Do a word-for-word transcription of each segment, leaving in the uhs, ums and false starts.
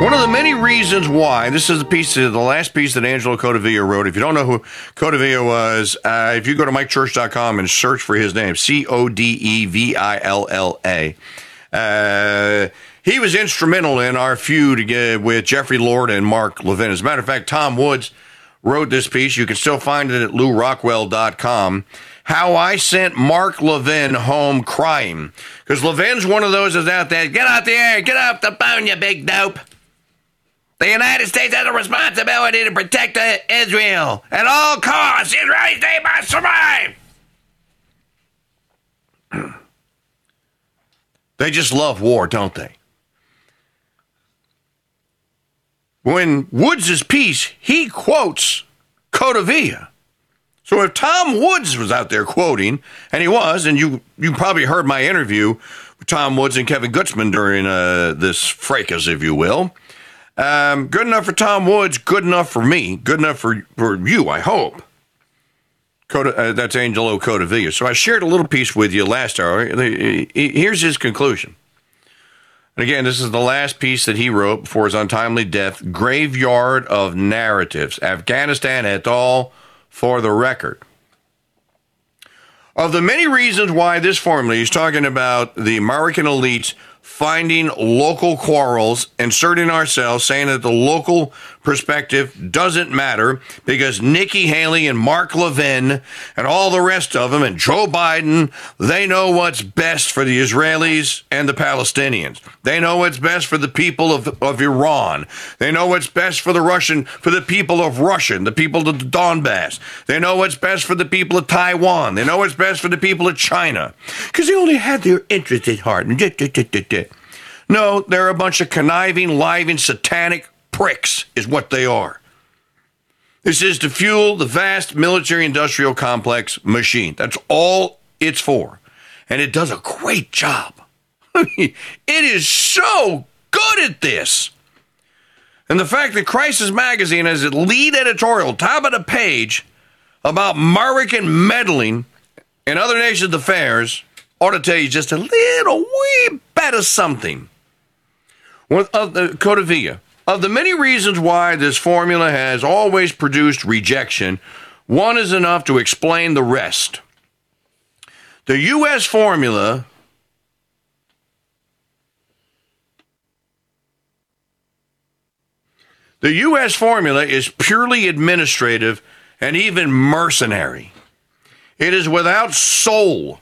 One of the many reasons why, this is the piece, the last piece that Angelo Codevilla wrote. If you don't know who Codevilla was, uh, if you go to Mike Church dot com and search for his name, C O D E V I L L A, uh, he was instrumental in our feud with Jeffrey Lord and Mark Levin. As a matter of fact, Tom Woods wrote this piece. You can still find it at Lew Rockwell dot com. How I sent Mark Levin home crying. Because Levin's one of those that's out there, get out the air, get off the phone, you big dope. The United States has a responsibility to protect Israel. At all costs, Israelis, they must survive. They just love war, don't they? When Woods' piece, he quotes Codevilla. So if Tom Woods was out there quoting, and he was, and you you probably heard my interview with Tom Woods and Kevin Gutsman during uh, this fracas, if you will. Um, good enough for Tom Woods, good enough for me, good enough for, for you, I hope. Code, uh, that's Angelo Codevilla. So I shared a little piece with you last hour. Here's his conclusion. And again, this is the last piece that he wrote before his untimely death, Graveyard of Narratives, Afghanistan et al., for the record. Of the many reasons why this formula, he's talking about the American elites finding local quarrels, inserting ourselves, saying that the local perspective doesn't matter because Nikki Haley and Mark Levin and all the rest of them and Joe Biden, they know what's best for the Israelis and the Palestinians. They know what's best for the people of, of Iran. They know what's best for the Russian, for the people of Russia, the people of the Donbass. They know what's best for the people of Taiwan. They know what's best for the people of China because they only have their interest at heart. No, they're a bunch of conniving, lying, satanic pricks is what they are. This is to fuel the vast military-industrial complex machine. That's all it's for. And it does a great job. I mean, it is so good at this. And the fact that Crisis Magazine has a lead editorial, top of the page, about American meddling in other nations' affairs ought to tell you just a little wee bit of something. With, of the Codevilla, of the many reasons why this formula has always produced rejection, one is enough to explain the rest. The U S formula The U S formula is purely administrative and even mercenary. It is without soul,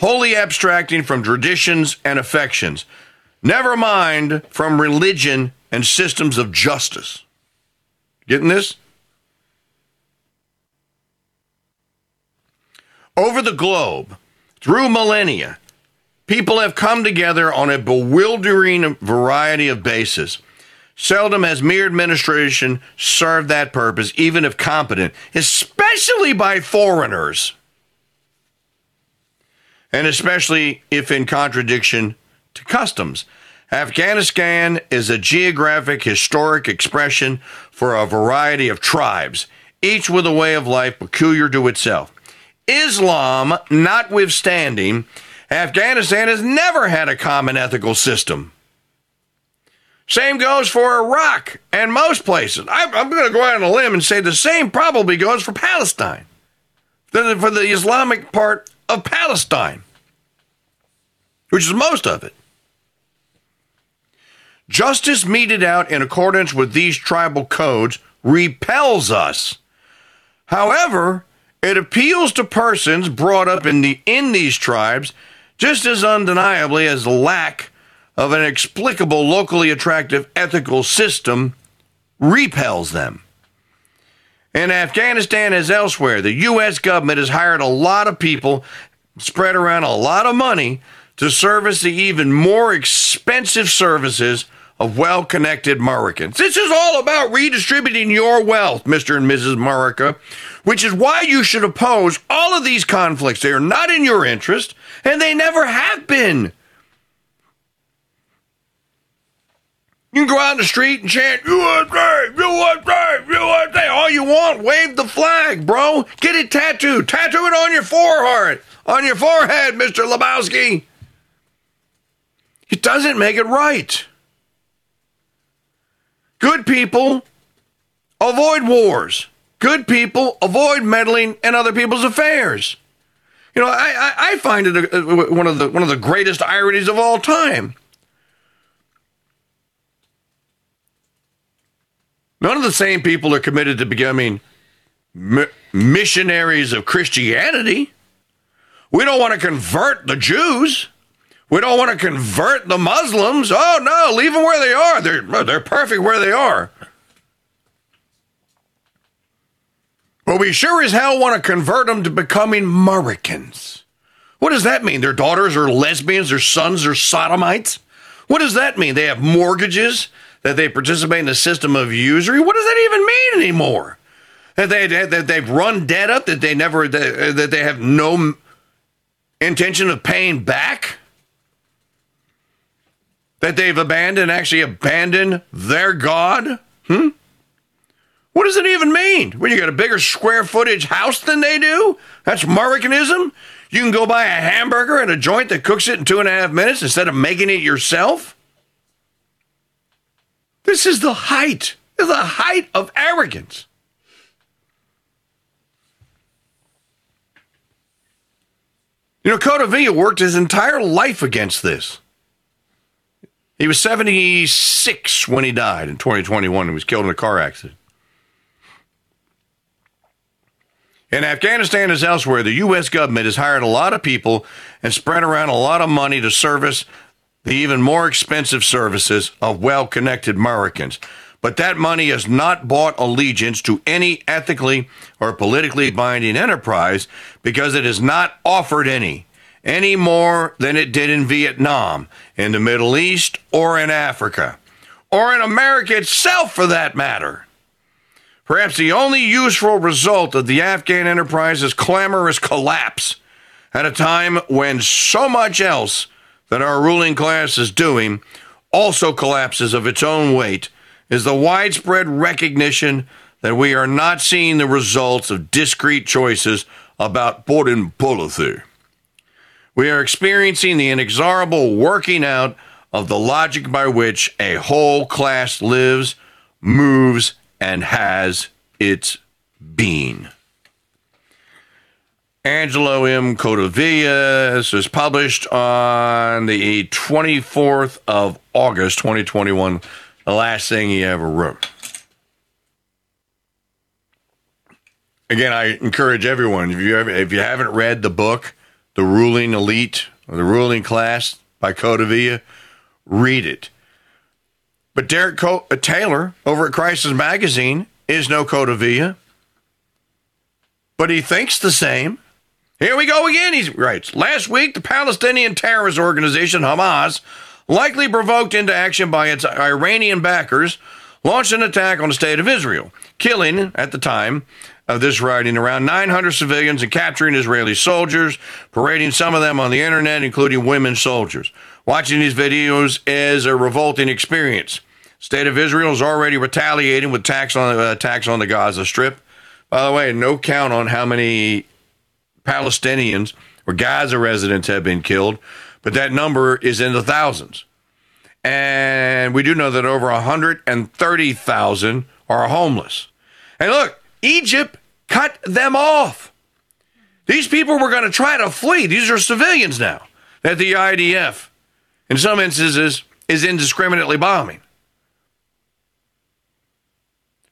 wholly abstracting from traditions and affections, never mind from religion and systems of justice. Getting this? Over the globe, through millennia, people have come together on a bewildering variety of bases. Seldom has mere administration served that purpose, even if competent, especially by foreigners. And especially if in contradiction to customs. Afghanistan is a geographic, historic expression for a variety of tribes, each with a way of life peculiar to itself. Islam notwithstanding, Afghanistan has never had a common ethical system. Same goes for Iraq and most places. I'm, I'm going to go out on a limb and say the same probably goes for Palestine, for the Islamic part of Palestine, which is most of it. Justice meted out in accordance with these tribal codes repels us. However, it appeals to persons brought up in the in these tribes just as undeniably as the lack of an explicable, locally attractive ethical system repels them. In Afghanistan, as elsewhere, the U S government has hired a lot of people, spread around a lot of money to service the even more expensive services of well-connected Americans. This is all about redistributing your wealth, Mister and Missus America, which is why you should oppose all of these conflicts. They are not in your interest, and they never have been. You can go out in the street and chant, U S A, U S A, U S A, all you want. Wave the flag, bro. Get it tattooed. Tattoo it on your forehead, on your forehead, Mister Lebowski. It doesn't make it right. Good people avoid wars. Good people avoid meddling in other people's affairs. You know, I, I, I find it a, one of the one of the greatest ironies of all time. None of the same people are committed to becoming mi- missionaries of Christianity. We don't want to convert the Jews. We don't want to convert the Muslims. Oh, no, leave them where they are. They're, they're perfect where they are. But we sure as hell want to convert them to becoming Americans. What does that mean? Their daughters are lesbians, their sons are sodomites? What does that mean? They have mortgages? That they participate in the system of usury? What does that even mean anymore? That they that they've run debt up, that they never that they have no intention of paying back, that they've abandoned actually abandoned their God. Hmm. What does it even mean? When you got a bigger square footage house than they do, that's Americanism. You can go buy a hamburger at a joint that cooks it in two and a half minutes instead of making it yourself. This is the height, the height of arrogance. You know, Codevilla worked his entire life against this. He was seventy-six when he died in twenty twenty-one and was killed in a car accident. In Afghanistan, as elsewhere, the U S government has hired a lot of people and spread around a lot of money to service the even more expensive services of well-connected Americans. But that money has not bought allegiance to any ethically or politically binding enterprise because it has not offered any, any more than it did in Vietnam, in the Middle East, or in Africa, or in America itself for that matter. Perhaps the only useful result of the Afghan enterprise's clamorous collapse at a time when so much else that our ruling class is doing also collapses of its own weight is the widespread recognition that we are not seeing the results of discrete choices about foreign policy. We are experiencing the inexorable working out of the logic by which a whole class lives, moves, and has its being. Angelo M. Codevilla. This was published on the twenty-fourth of August, twenty twenty-one, the last thing he ever wrote. Again, I encourage everyone, if you ever, if you haven't read the book, The Ruling Elite, or The Ruling Class by Codevilla, read it. But Derek Co- Taylor over at Crisis Magazine is no Codevilla, but he thinks the same. Here we go again, he writes. Last week, the Palestinian terrorist organization Hamas, likely provoked into action by its Iranian backers, launched an attack on the state of Israel, killing, at the time of this writing, around nine hundred civilians and capturing Israeli soldiers, parading some of them on the internet, including women soldiers. Watching these videos is a revolting experience. State of Israel is already retaliating with attacks on, uh, attacks on the Gaza Strip. By the way, no count on how many Palestinians or Gaza residents have been killed, but that number is in the thousands. And we do know that over one hundred thirty thousand are homeless. And look, Egypt cut them off. These people were going to try to flee. These are civilians now that the I D F, in some instances, is indiscriminately bombing.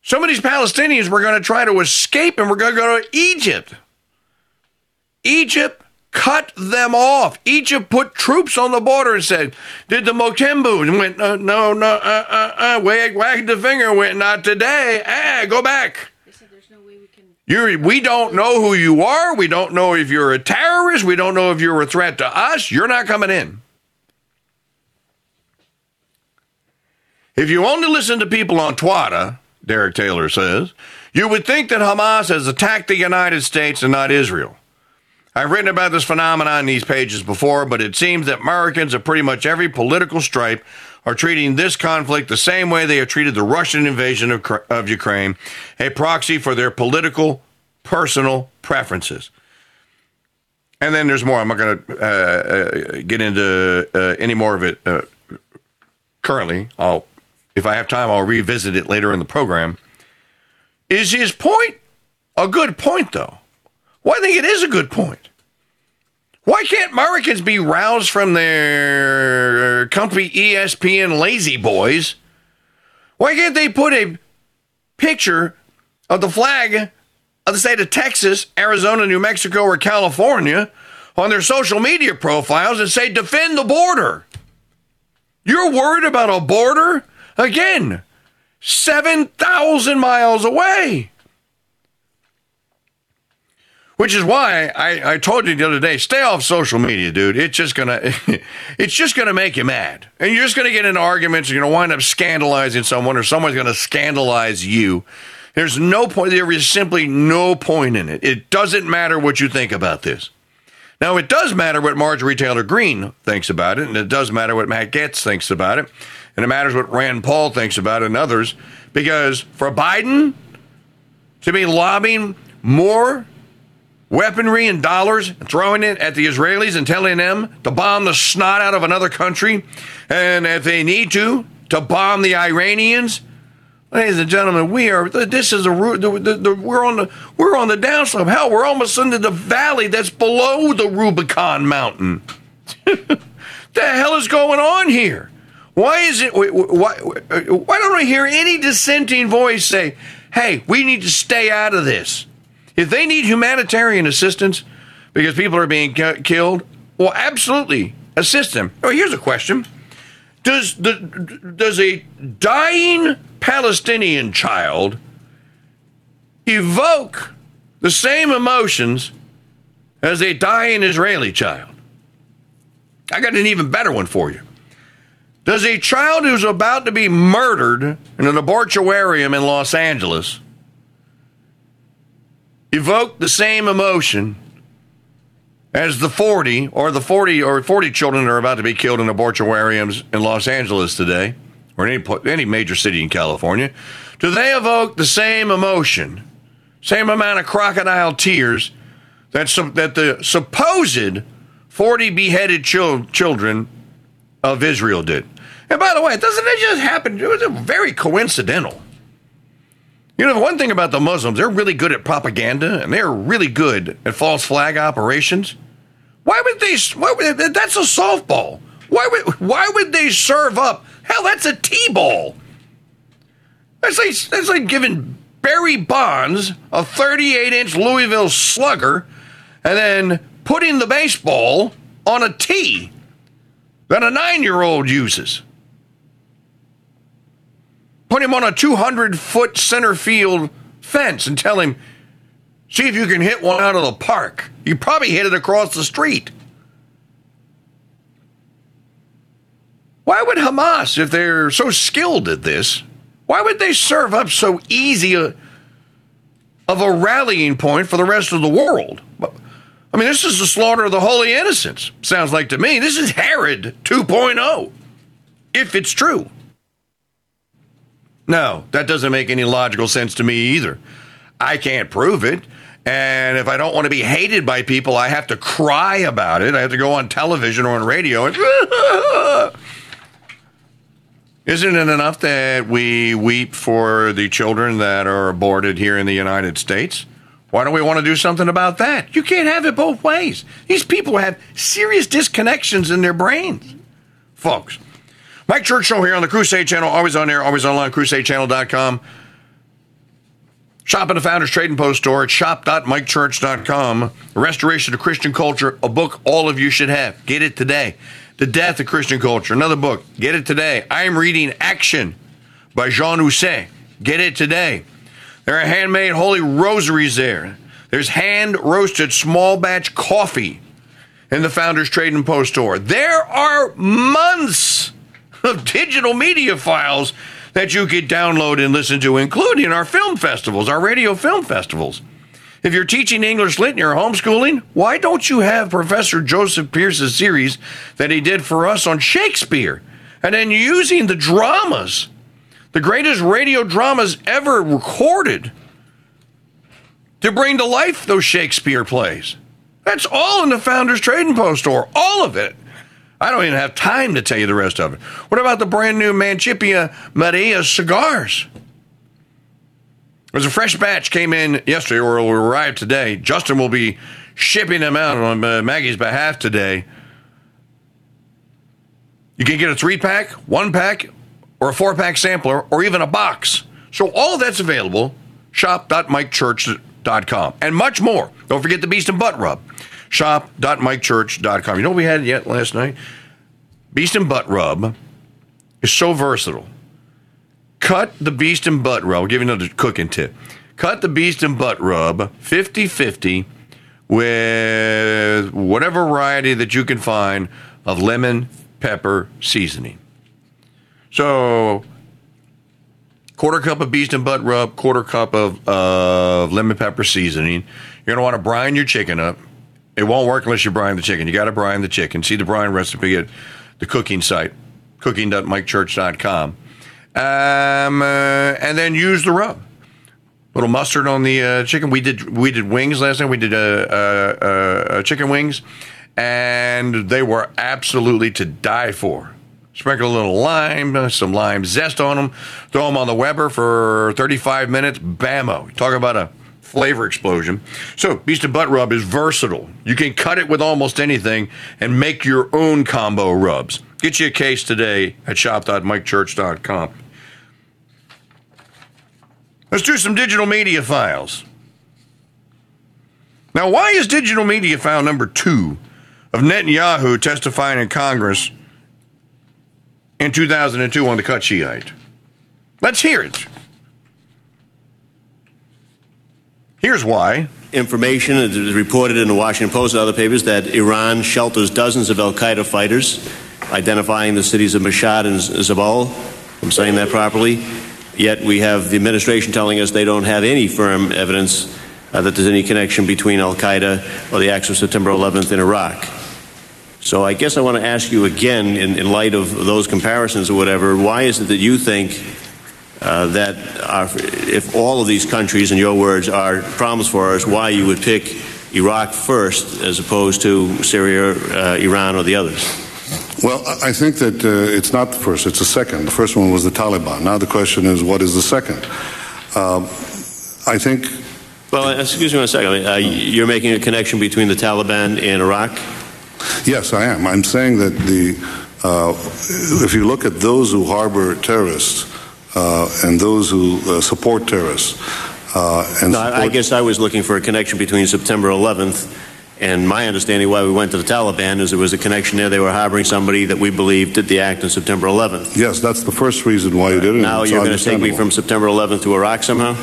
Some of these Palestinians were going to try to escape and we're going to go to Egypt. Egypt cut them off. Egypt put troops on the border and said, did the Motembu, and went, uh, no, no, uh, uh, uh, wag, wag the finger, went, not today, ah, go back. They said there's no way we can You're, we don't know who you are. We don't know if you're a terrorist. We don't know if you're a threat to us. You're not coming in. If you only listen to people on Twitter, Derek Taylor says, you would think that Hamas has attacked the United States and not Israel. I've written about this phenomenon in these pages before, but it seems that Americans of pretty much every political stripe are treating this conflict the same way they have treated the Russian invasion of, of Ukraine, a proxy for their political, personal preferences. And then there's more. I'm not going to uh, uh, get into uh, any more of it uh, currently. I'll, if I have time, I'll revisit it later in the program. Is his point a good point, though? Well, I think it is a good point. Why can't Americans be roused from their comfy E S P N lazy boys? Why can't they put a picture of the flag of the state of Texas, Arizona, New Mexico, or California on their social media profiles and say, defend the border? You're worried about a border? Again, seven thousand miles away. Which is why I, I told you the other day, stay off social media, dude. It's just gonna, it's just gonna make you mad, and you're just gonna get into arguments. And you're gonna wind up scandalizing someone, or someone's gonna scandalize you. There's no point. There is simply no point in it. It doesn't matter what you think about this. Now, it does matter what Marjorie Taylor Greene thinks about it, and it does matter what Matt Gaetz thinks about it, and it matters what Rand Paul thinks about it, and others, because for Biden to be lobbying more weaponry and dollars, throwing it at the Israelis and telling them to bomb the snot out of another country, and if they need to, to bomb the Iranians. Ladies and gentlemen, we are. This is a root. The, the, the, we're on the. We're on the downslope. Hell, we're almost into the valley that's below the Rubicon Mountain. The hell is going on here? Why is it? Why? Why don't I hear any dissenting voice say, "Hey, we need to stay out of this"? If they need humanitarian assistance because people are being c- killed, well, absolutely assist them. Oh, here's a question. Does the does a dying Palestinian child evoke the same emotions as a dying Israeli child? I got an even better one for you. Does a child who's about to be murdered in an abortuarium in Los Angeles evoke the same emotion as the forty or the forty or forty children that are about to be killed in abortuariums in Los Angeles today, or in any any major city in California? Do they evoke the same emotion, same amount of crocodile tears that some, that the supposed forty beheaded chil- children of Israel did? And by the way, it doesn't it just happen? It was very coincidental. You know, one thing about the Muslims, they're really good at propaganda, and they're really good at false flag operations. Why would they, why would they, that's a softball. Why would why would they serve up? Hell, that's a T-ball. That's like, that's like giving Barry Bonds a thirty-eight inch Louisville slugger and then putting the baseball on a tee that a nine-year-old uses. Put him on a two hundred foot center field fence and tell him, see if you can hit one out of the park. You probably hit it across the street. Why would Hamas, if they're so skilled at this, why would they serve up so easy a, of a rallying point for the rest of the world? I mean, this is the slaughter of the holy innocents, sounds like to me. This is Herod two point oh, if it's true. No, that doesn't make any logical sense to me either. I can't prove it. And if I don't want to be hated by people, I have to cry about it. I have to go on television or on radio. And isn't it enough that we weep for the children that are aborted here in the United States? Why don't we want to do something about that? You can't have it both ways. These people have serious disconnections in their brains, folks. Mike Church Show here on the Crusade Channel, always on air, always online, crusade channel dot com. Shop at the Founders Trading Post store at shop dot mike church dot com. Restoration of Christian Culture, a book all of you should have. Get it today. The Death of Christian Culture, another book. Get it today. I am reading Action by Jean Husset. Get it today. There are handmade holy rosaries there. There's hand-roasted small-batch coffee in the Founders Trading Post store. There are months of digital media files that you could download and listen to, including our film festivals, our radio film festivals. If you're teaching English Lit and you're homeschooling, why don't you have Professor Joseph Pierce's series that he did for us on Shakespeare? And then using the dramas, the greatest radio dramas ever recorded, to bring to life those Shakespeare plays. That's all in the Founders Trading Post store, all of it. I don't even have time to tell you the rest of it. What about the brand new Mancipia Maria cigars? There's a fresh batch came in yesterday or will arrive today. Justin will be shipping them out on Maggie's behalf today. You can get a three-pack, one-pack, or a four-pack sampler, or even a box. So all that's available, shop dot mike church dot com. And much more. Don't forget the Beast and Butt Rub. shop dot mike church dot com. You know what we had yet last night? Beast and Butt Rub is so versatile. Cut the Beast and Butt Rub. I'll give you another cooking tip. Cut the Beast and Butt Rub fifty-fifty with whatever variety that you can find of lemon pepper seasoning. So, quarter cup of Beast and Butt Rub, quarter cup of uh, lemon pepper seasoning. You're going to want to brine your chicken up. It won't work unless you brine the chicken. You got to brine the chicken. See the brine recipe at the cooking site, cooking dot mike church dot com. Um, uh, and then use the rub. Little mustard on the uh, chicken. We did we did wings last night. We did uh, uh, uh, chicken wings, and they were absolutely to die for. Sprinkle a little lime, some lime zest on them. Throw them on the Weber for thirty-five minutes. Bammo. Talk about a flavor explosion. So Beast and Butt Rub is versatile. You can cut it with almost anything and make your own combo rubs. Get you a case today at shop dot mike church dot com. Let's do some digital media files. Now, why is digital media file number two of Netanyahu testifying in Congress in two thousand two on the cut Shiite? Let's hear it. Here's why. Information is reported in the Washington Post and other papers that Iran shelters dozens of Al Qaeda fighters, identifying the cities of Mashhad and Zabul. I'm saying that properly. Yet we have the administration telling us they don't have any firm evidence uh, that there's any connection between Al Qaeda or the acts of September eleventh in Iraq. So I guess I want to ask you again, in, in light of those comparisons or whatever, why is it that you think Uh, that are, if all of these countries, in your words, are problems for us, why you would pick Iraq first as opposed to Syria, uh, Iran, or the others? Well, I think that uh, it's not the first, it's the second. The first one was the Taliban. Now the question is, what is the second? Uh, I think... Well, excuse me one second. Uh, you're making a connection between the Taliban and Iraq? Yes, I am. I'm saying that the uh, if you look at those who harbor terrorists, Uh, and those who uh, support terrorists. Uh, and no, support I guess I was looking for a connection between September eleventh and my understanding why we went to the Taliban is there was a connection there. They were harboring somebody that we believe did the act on September eleventh. Yes, that's the first reason why you did it. Now it's you're going to take me from September eleventh to Iraq somehow?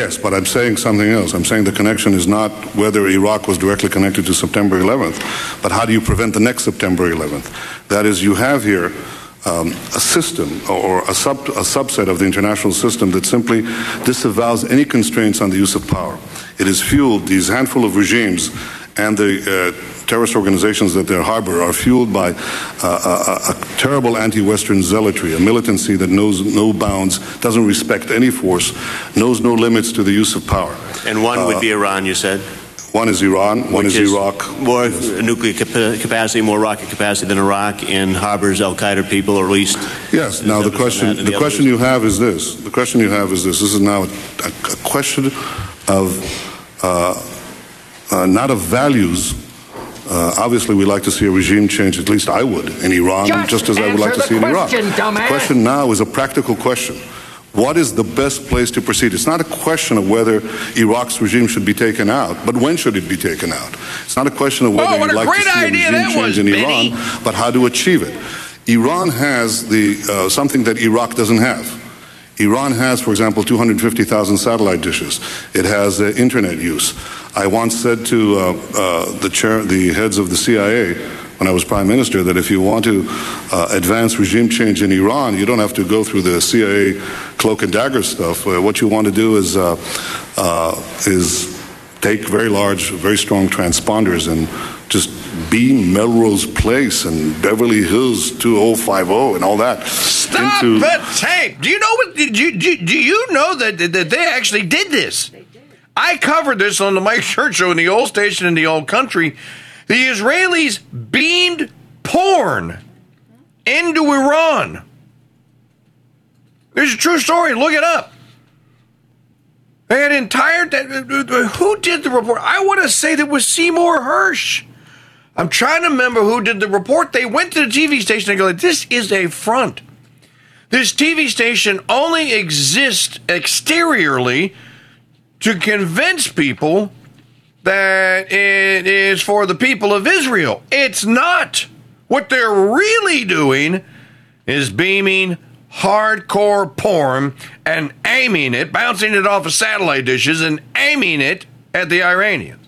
Yes, but I'm saying something else. I'm saying the connection is not whether Iraq was directly connected to September eleventh, but how do you prevent the next September eleventh? That is, you have here Um, a system or a, sub, a subset of the international system that simply disavows any constraints on the use of power. It has fueled these handful of regimes and the uh, terrorist organizations that they harbor are fueled by uh, a, a terrible anti-Western zealotry, a militancy that knows no bounds, doesn't respect any force, knows no limits to the use of power. And one uh, would be Iran, you said? One is Iran, one is, is Iraq. More nuclear cap- capacity, more rocket capacity than Iraq, and harbors Al-Qaeda people, or at least... Yes, now the question the, the question you have is this. The question you have is this. This is now a, a question of, uh, uh, not of values. Uh, obviously, we like to see a regime change, at least I would, in Iran, just, just as I would like to see in Iraq. The question now is a practical question. What is the best place to proceed? It's not a question of whether Iraq's regime should be taken out, but when should it be taken out? It's not a question of whether oh, you'd like to see a regime change in Iran, but how to achieve it. Iran has the uh, something that Iraq doesn't have. Iran has, for example, two hundred fifty thousand satellite dishes. It has uh, internet use. I once said to uh, uh, the, chair, the heads of the C I A when I was prime minister that if you want to uh, advance regime change in Iran, you don't have to go through the C I A cloak and dagger stuff. Uh, what you want to do is uh, uh, is take very large, very strong transponders and just beam Melrose Place and Beverly Hills two oh five oh and all that. Stop into- the tape! Do you know what? Do you, do, do you know that, that they actually did this? I covered this on the Mike Church Show in the old station in the old country. The Israelis beamed porn into Iran. There's a true story. Look it up. They had entire... Who did the report? I want to say that was Seymour Hersh. I'm trying to remember who did the report. They went to the T V station and go, this is a front. This T V station only exists exteriorly to convince people that it is for the people of Israel. It's not. What they're really doing is beaming hardcore porn and aiming it, bouncing it off of satellite dishes and aiming it at the Iranians.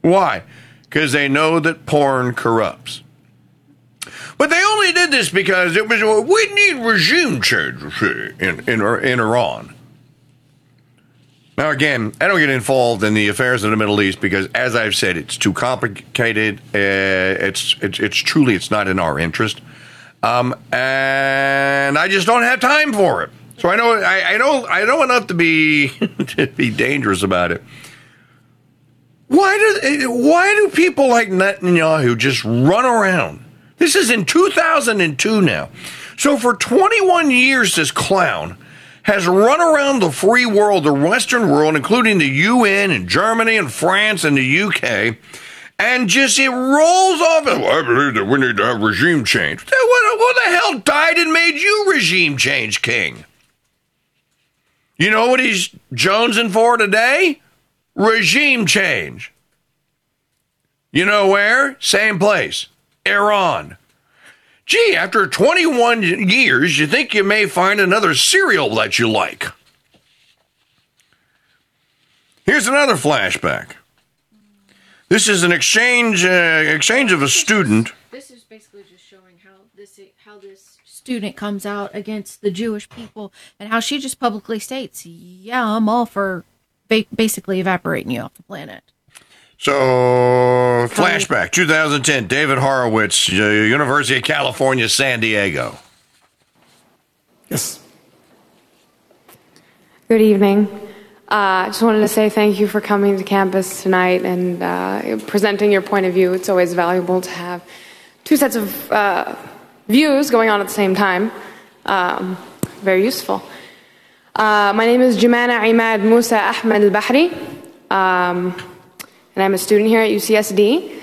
Why? Because they know that porn corrupts. But they only did this because it was, well, we need regime change in, in, in Iran. Now, again, I don't get involved in the affairs of the Middle East because, as I've said, it's too complicated. Uh, it's, it's it's truly, it's not in our interest. Um, and I just don't have time for it. So I know I, I know I know enough to be to be dangerous about it. Why do why do people like Netanyahu just run around? This is in two thousand two now. So for twenty-one years, this clown has run around the free world, the Western world, including the U N and Germany and France and the U K, and just it rolls off. I believe that we need to have regime change. What, what the hell died and made you regime change king? You know what he's jonesing for today? Regime change. You know where? Same place. Iran. Gee, after twenty-one years, you think you may find another cereal that you like. Here's another flashback. This is an exchange uh, exchange of a student. This is basically just showing how this how this student comes out against the Jewish people and how she just publicly states, yeah, I'm all for ba- basically evaporating you off the planet. So, flashback, two thousand ten, David Horowitz, University of California, San Diego. Yes. Good evening. I uh, just wanted to say thank you for coming to campus tonight and uh, presenting your point of view. It's always valuable to have two sets of uh, views going on at the same time. Um, very useful. Uh, my name is Jumana Imad Musa Ahmed al-Bahri. Um... And I'm a student here at U C S D.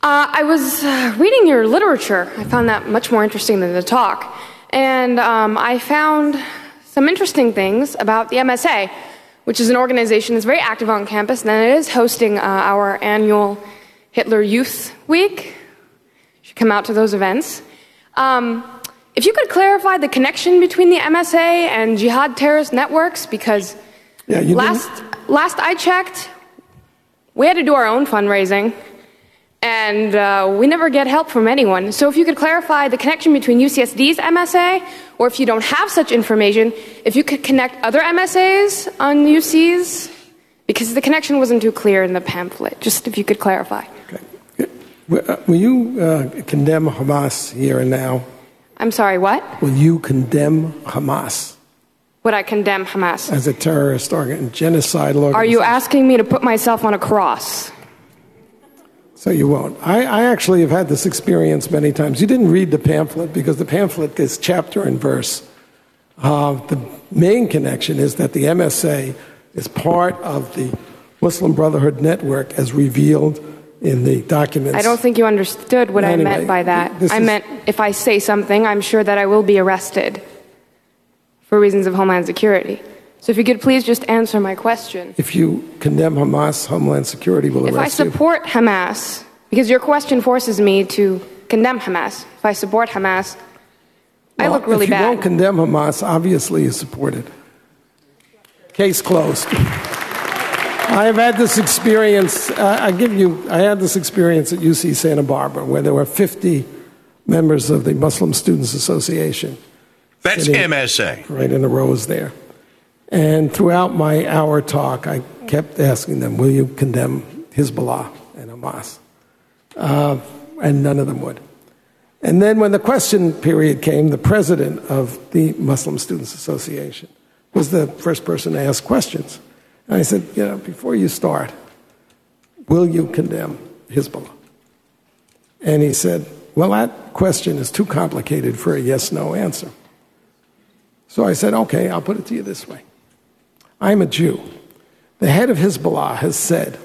Uh, I was uh, reading your literature. I found that much more interesting than the talk. And um, I found some interesting things about the M S A, which is an organization that's very active on campus, and it is hosting uh, our annual Hitler Youth Week. You should come out to those events. Um, if you could clarify the connection between the M S A and jihad terrorist networks, because yeah, last last I checked, we had to do our own fundraising, and uh, we never get help from anyone. So if you could clarify the connection between U C S D's M S A, or if you don't have such information, if you could connect other M S As on U C's, because the connection wasn't too clear in the pamphlet. Just if you could clarify. Okay. Will you uh, condemn Hamas here and now? I'm sorry, what? Will you condemn Hamas? Would I condemn Hamas? As a terrorist or genocidal organization. Are you asking me to put myself on a cross? So you won't. I, I actually have had this experience many times. You didn't read the pamphlet because the pamphlet is chapter and verse. Uh, the main connection is that the M S A is part of the Muslim Brotherhood network as revealed in the documents. I don't think you understood what anyway, I meant by that. I is, meant if I say something, I'm sure that I will be arrested. For reasons of Homeland Security. So if you could please just answer my question. If you condemn Hamas, Homeland Security will arrest you. If I support you. Hamas, because your question forces me to condemn Hamas. If I support Hamas, Well, I look really if bad. If you don't condemn Hamas, obviously you support it. Case closed. I have had this experience, uh, I give you, I had this experience at U C Santa Barbara where there were fifty members of the Muslim Students Association. That's sitting, M S A. Right in the rows there. And throughout my hour talk, I kept asking them, will you condemn Hezbollah and Hamas? Uh, and none of them would. And then when the question period came, the president of the Muslim Students Association was the first person to ask questions. And I said, you know, before you start, will you condemn Hezbollah? And he said, well, that question is too complicated for a yes-no answer. So I said, okay, I'll put it to you this way. I'm a Jew. The head of Hezbollah has said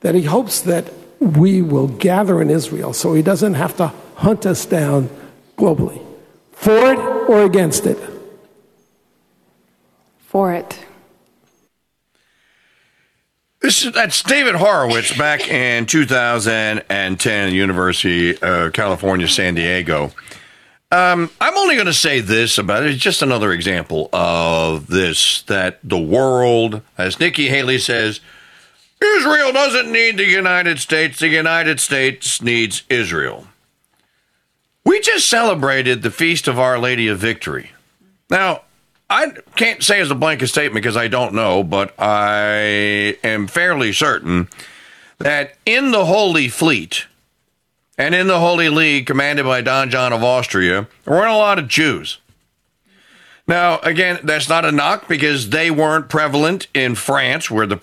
that he hopes that we will gather in Israel so he doesn't have to hunt us down globally. For it or against it? For it. This is, that's David Horowitz back in two thousand ten, University of California, San Diego. Um, I'm only going to say this about it. It's just another example of this, that the world, as Nikki Haley says, Israel doesn't need the United States. The United States needs Israel. We just celebrated the Feast of Our Lady of Victory. Now, I can't say as a blanket statement because I don't know, but I am fairly certain that in the Holy Fleet and in the Holy League commanded by Don John of Austria, there weren't a lot of Jews. Now, again, that's not a knock because they weren't prevalent in France, where the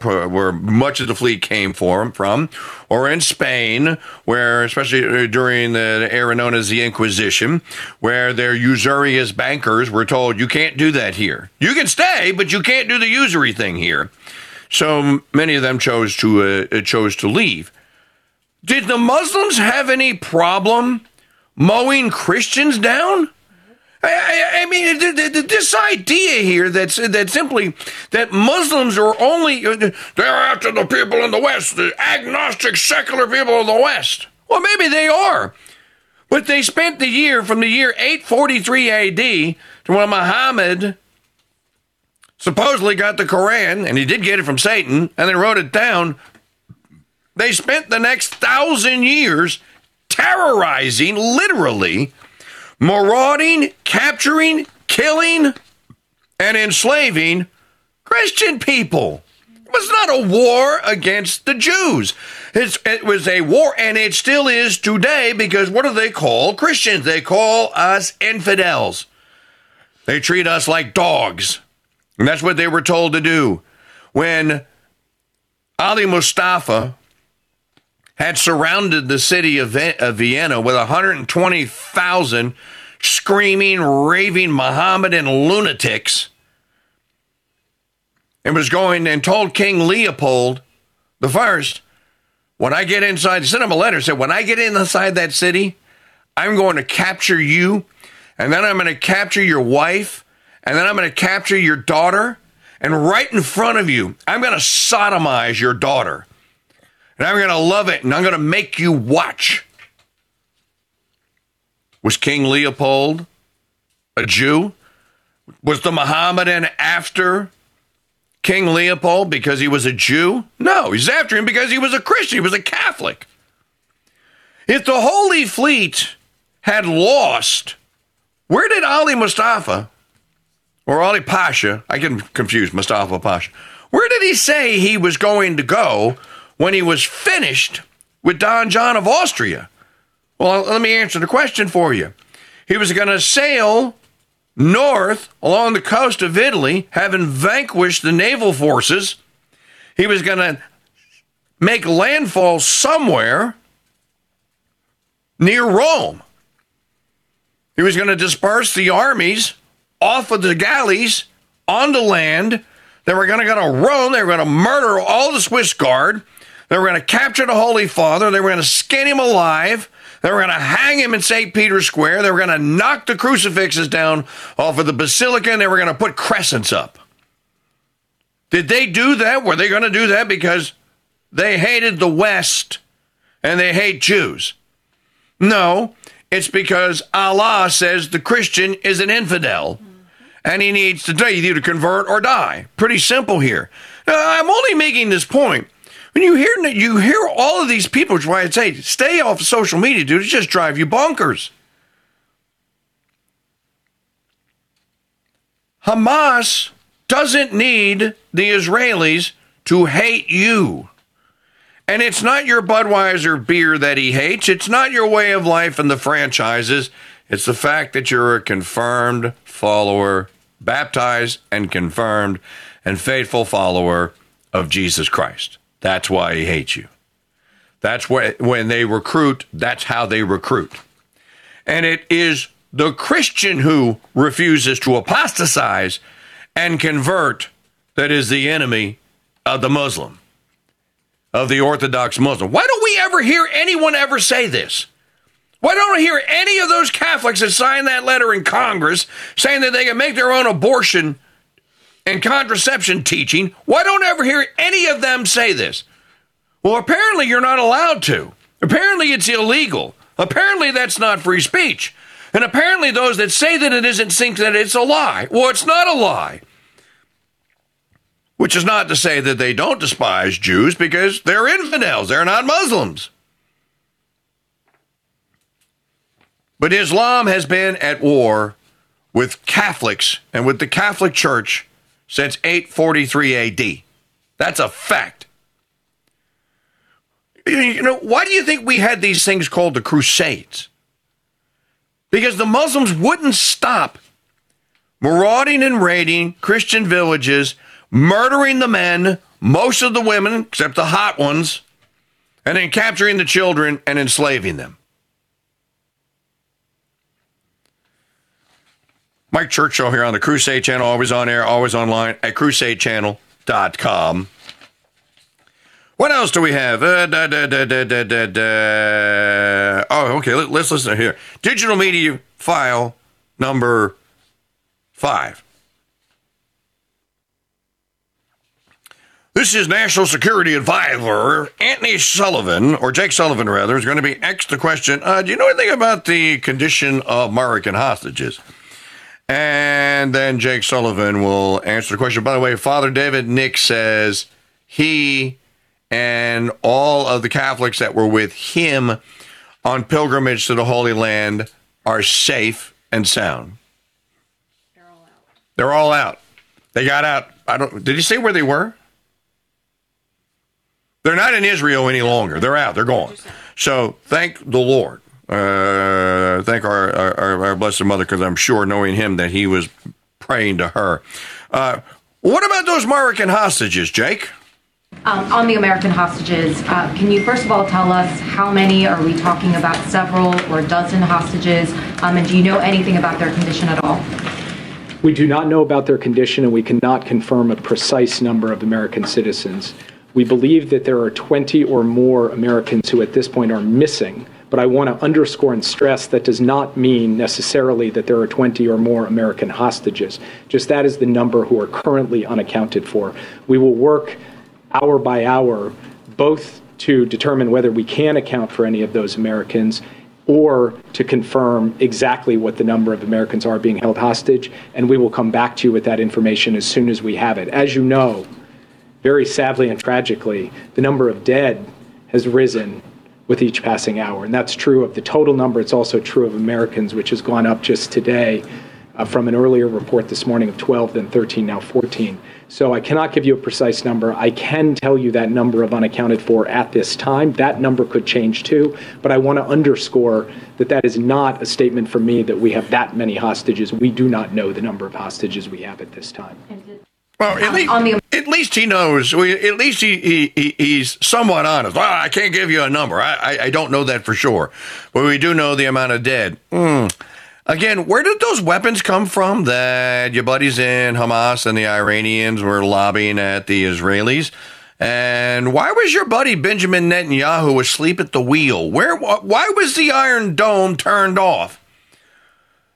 uh, where much of the fleet came from, or in Spain, where, especially during the era known as the Inquisition, where their usurious bankers were told, you can't do that here. You can stay, but you can't do the usury thing here. So many of them chose to uh, chose to leave. Did the Muslims have any problem mowing Christians down? I, I mean, this idea here that's, that simply that Muslims are only, they're after the people in the West, the agnostic, secular people of the West. Well, maybe they are. But they spent the year from the year eight forty-three A D to when Muhammad supposedly got the Quran, and he did get it from Satan, and they wrote it down. They spent the next thousand years terrorizing, literally, marauding, capturing, killing, and enslaving Christian people. It was not a war against the Jews. It's, it was a war, and it still is today, because what do they call Christians? They call us infidels. They treat us like dogs. And that's what they were told to do. When Ali Mustafa had surrounded the city of Vienna with one hundred twenty thousand screaming, raving Mohammedan lunatics, and was going and told King Leopold the First, when I get inside, he sent him a letter, said, when I get inside that city, I'm going to capture you, and then I'm going to capture your wife, and then I'm going to capture your daughter, and right in front of you, I'm going to sodomize your daughter. And I'm going to love it, and I'm going to make you watch. Was King Leopold a Jew? Was the Mohammedan after King Leopold because he was a Jew? No, he's after him because he was a Christian. He was a Catholic. If the Holy Fleet had lost, where did Ali Mustafa, or Ali Pasha, I can confuse Mustafa Pasha, where did he say he was going to go when he was finished with Don John of Austria? Well, let me answer the question for you. He was going to sail north along the coast of Italy, having vanquished the naval forces. He was going to make landfall somewhere near Rome. He was going to disperse the armies off of the galleys onto land. They were going to go to Rome. They were going to murder all the Swiss Guard. They were going to capture the Holy Father. They were going to skin him alive. They were going to hang him in Saint Peter's Square. They were going to knock the crucifixes down off of the basilica, and they were going to put crescents up. Did they do that? Were they going to do that because they hated the West and they hate Jews? No. It's because Allah says the Christian is an infidel and he needs to tell you to convert or die. Pretty simple here. Now, I'm only making this point. When you hear you hear all of these people, which is why I'd say, stay off of social media, dude. It just drives you bonkers. Hamas doesn't need the Israelis to hate you. And it's not your Budweiser beer that he hates. It's not your way of life and the franchises. It's the fact that you're a confirmed follower, baptized and confirmed and faithful follower of Jesus Christ. That's why he hates you. That's why, when they recruit, that's how they recruit. And it is the Christian who refuses to apostatize and convert that is the enemy of the Muslim, of the Orthodox Muslim. Why don't we ever hear anyone ever say this? Why don't I hear any of those Catholics that signed that letter in Congress saying that they can make their own abortion and contraception teaching? Why don't I ever hear any of them say this? Well, apparently you're not allowed to. Apparently it's illegal. Apparently that's not free speech. And apparently those that say that it isn't think that it's a lie. Well, it's not a lie. Which is not to say that they don't despise Jews, because they're infidels. They're not Muslims. But Islam has been at war with Catholics and with the Catholic Church since eight forty-three A D. That's a fact. You know, why do you think we had these things called the Crusades? Because the Muslims wouldn't stop marauding and raiding Christian villages, murdering the men, most of the women, except the hot ones, and then capturing the children and enslaving them. Mike Church Show here on the Crusade Channel, always on air, always online, at crusade channel dot com. What else do we have? Uh, da, da, da, da, da, da, da. Oh, okay, let, let's listen here. Digital media file number five. This is National Security Advisor Anthony Sullivan, or Jake Sullivan, rather, is going to be asked the question, uh, do you know anything about the condition of American hostages? And then Jake Sullivan will answer the question. By the way, Father David Nick says he and all of the Catholics that were with him on pilgrimage to the Holy Land are safe and sound. They're all out. They're all out. They got out. I don't. Did he say where they were? They're not in Israel any longer. They're out. They're gone. So thank the Lord. Uh, thank our, our, our Blessed Mother, because I'm sure, knowing him, that he was praying to her. Uh, what about those American hostages, Jake? Um, on the American hostages, uh, can you first of all tell us how many? Are we talking about several or a dozen hostages? Um, and do you know anything about their condition at all? We do not know about their condition, and we cannot confirm a precise number of American citizens. We believe that there are twenty or more Americans who at this point are missing, but I want to underscore and stress that does not mean necessarily that there are twenty or more American hostages. Just that is the number who are currently unaccounted for. We will work hour by hour both to determine whether we can account for any of those Americans or to confirm exactly what the number of Americans are being held hostage, and we will come back to you with that information as soon as we have it. As you know, very sadly and tragically, the number of dead has risen with each passing hour. And that's true of the total number. It's also true of Americans, which has gone up just today uh, from an earlier report this morning of twelve, then thirteen, now fourteen. So I cannot give you a precise number. I can tell you that number of unaccounted for at this time. That number could change too. But I want to underscore that that is not a statement from me that we have that many hostages. We do not know the number of hostages we have at this time. Well, at least, the- at least he knows. At least he, he, he he's somewhat honest. Well, I can't give you a number. I, I, I don't know that for sure. But we do know the amount of dead. Mm. Again, where did those weapons come from that your buddies in Hamas and the Iranians were lobbying at the Israelis? And why was your buddy Benjamin Netanyahu asleep at the wheel? Where? Why was the Iron Dome turned off?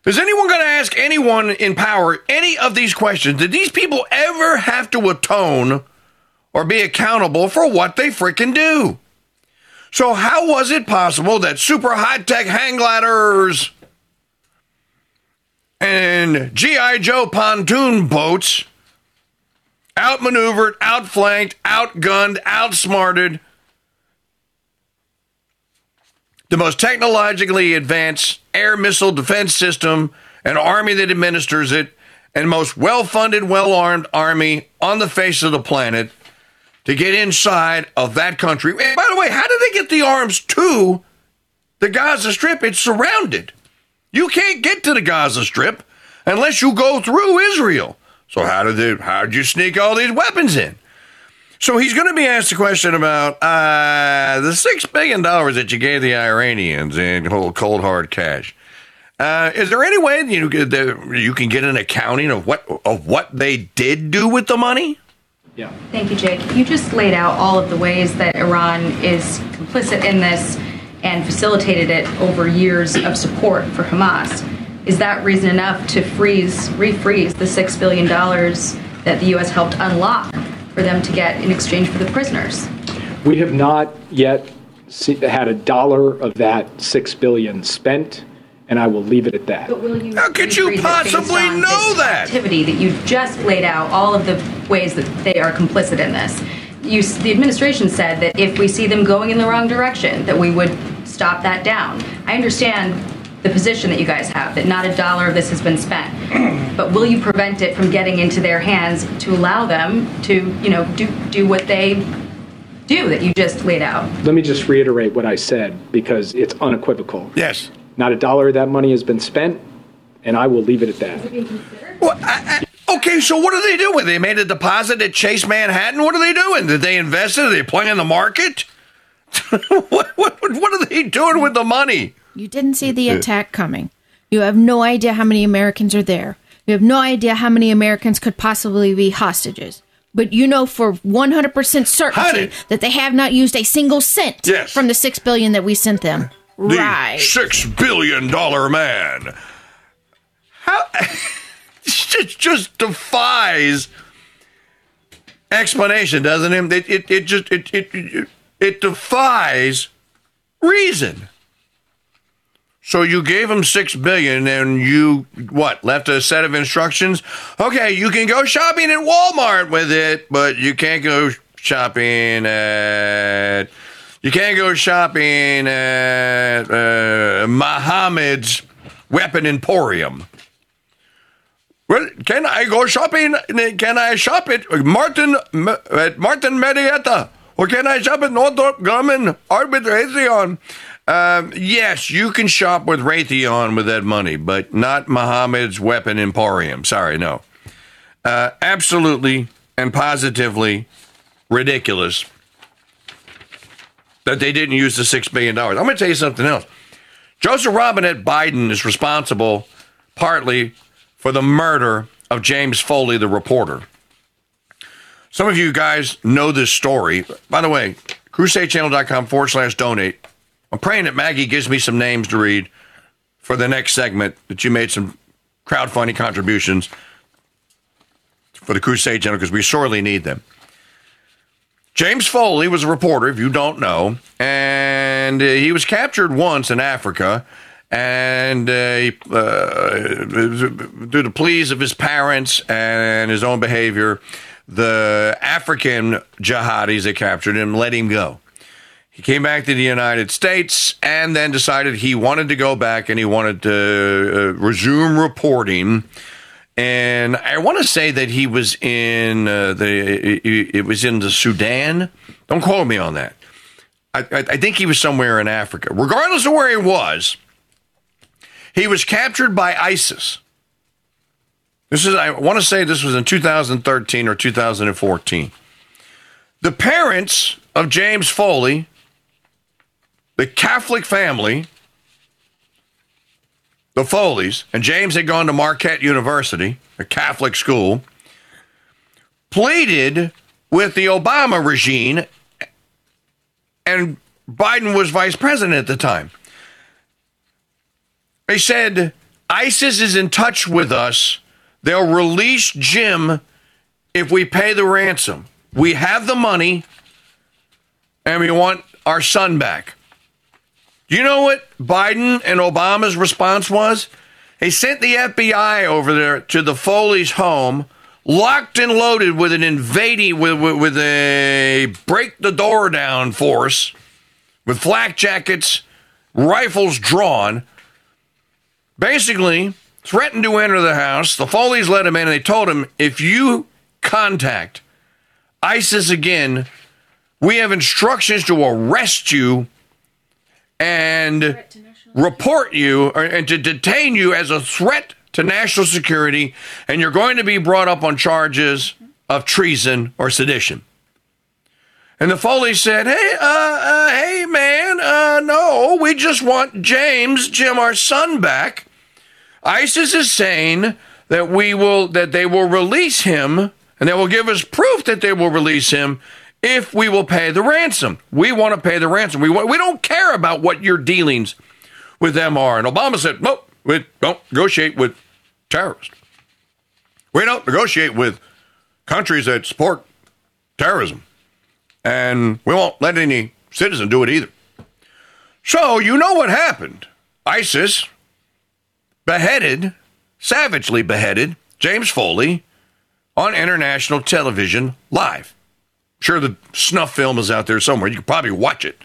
Is anyone going to ask anyone in power any of these questions? Did these people ever have to atone or be accountable for what they freaking do? So how was it possible that super high-tech hang gliders and G I. Joe pontoon boats outmaneuvered, outflanked, outgunned, outsmarted the most technologically advanced air missile defense system, an army that administers it, and most well-funded, well-armed army on the face of the planet to get inside of that country? And by the way, how did they get the arms to the Gaza Strip? It's surrounded. You can't get to the Gaza Strip unless you go through Israel. So how did they, how did you sneak all these weapons in? So he's going to be asked a question about uh, the six billion dollars that you gave the Iranians in whole cold, hard cash. Uh, is there any way that you, that you can get an accounting of what of what they did do with the money? Yeah. Thank you, Jake. You just laid out all of the ways that Iran is complicit in this and facilitated it over years of support for Hamas. Is that reason enough to freeze, refreeze the six billion dollars that the U S helped unlock for them to get in exchange for the prisoners? We have not yet had a dollar of that six billion dollars spent, and I will leave it at that. But will you How could you possibly know that? Activity that you just laid out, all of the ways that they are complicit in this. You, the administration said that if we see them going in the wrong direction, that we would stop that down. I understand the position that you guys have, that not a dollar of this has been spent. But will you prevent it from getting into their hands to allow them to, you know, do, do what they do that you just laid out? Let me just reiterate what I said, because it's unequivocal. Yes. Not a dollar of that money has been spent, and I will leave it at that. Is it being considered? Well, I, I, okay, so what do they do with it? They made a deposit at Chase Manhattan? What are they doing? Did they invest it? Are they playing the market? what, what, what are they doing with the money? You didn't see the attack coming. You have no idea how many Americans are there. You have no idea how many Americans could possibly be hostages. But you know for one hundred percent certainty Honey. that they have not used a single cent yes. from the six billion dollars that we sent them. The right. six billion dollars man. How, it just defies explanation, doesn't it? It, it, it just it, it, it defies reason. So you gave them six billion dollars and you, what, left a set of instructions? Okay, you can go shopping at Walmart with it, but you can't go shopping at... You can't go shopping at uh, Muhammad's Weapon Emporium. Well, can I go shopping? Can I shop at Martin at Martin Marietta? Or can I shop at Northrop Grumman Arbit Raytheon? Um, yes, you can shop with Raytheon with that money, but not Muhammad's Weapon Emporium. Sorry, no. Uh, absolutely and positively ridiculous that they didn't use the six billion dollars. I'm going to tell you something else. Joseph Robinette Biden is responsible partly for the murder of James Foley, the reporter. Some of you guys know this story. By the way, crusade channel dot com forward slash donate. I'm praying that Maggie gives me some names to read for the next segment, that you made some crowdfunding contributions for the Crusade Channel, because we sorely need them. James Foley was a reporter, if you don't know, and he was captured once in Africa, and uh, he, uh, due to pleas of his parents and his own behavior, the African jihadis that captured him let him go. He came back to the United States and then decided he wanted to go back and he wanted to uh, resume reporting. And I want to say that he was in uh, the it, it was in the Sudan. Don't quote me on that. I, I, I think he was somewhere in Africa. Regardless of where he was, he was captured by ISIS. This is I want to say this was in two thousand thirteen or two thousand fourteen. The parents of James Foley, the Catholic family, the Foleys, and James had gone to Marquette University, a Catholic school, pleaded with the Obama regime, and Biden was vice president at the time. They said, ISIS is in touch with us. They'll release Jim if we pay the ransom. We have the money. and we want our son back. Do you know what Biden and Obama's response was? They sent the F B I over there to the Foley's home, locked and loaded with an invading, with, with, with a break-the-door-down force, with flak jackets, rifles drawn, basically threatened to enter the house. The Foleys let him in, and they told him, if you contact ISIS again, we have instructions to arrest you and report you or, and to detain you as a threat to national security, and you're going to be brought up on charges of treason or sedition. And the Foley said, hey, uh, uh, hey, man, uh, no, we just want James, Jim, our son, back. ISIS is saying that we will, that they will release him, and they will give us proof that they will release him if we will pay the ransom. We want to pay the ransom. We want, we don't care about what your dealings with them are. And Obama said, nope, we don't negotiate with terrorists. We don't negotiate with countries that support terrorism. And we won't let any citizen do it either. So you know what happened. ISIS beheaded, savagely beheaded, James Foley on international television live. I'm sure the snuff film is out there somewhere. You can probably watch it.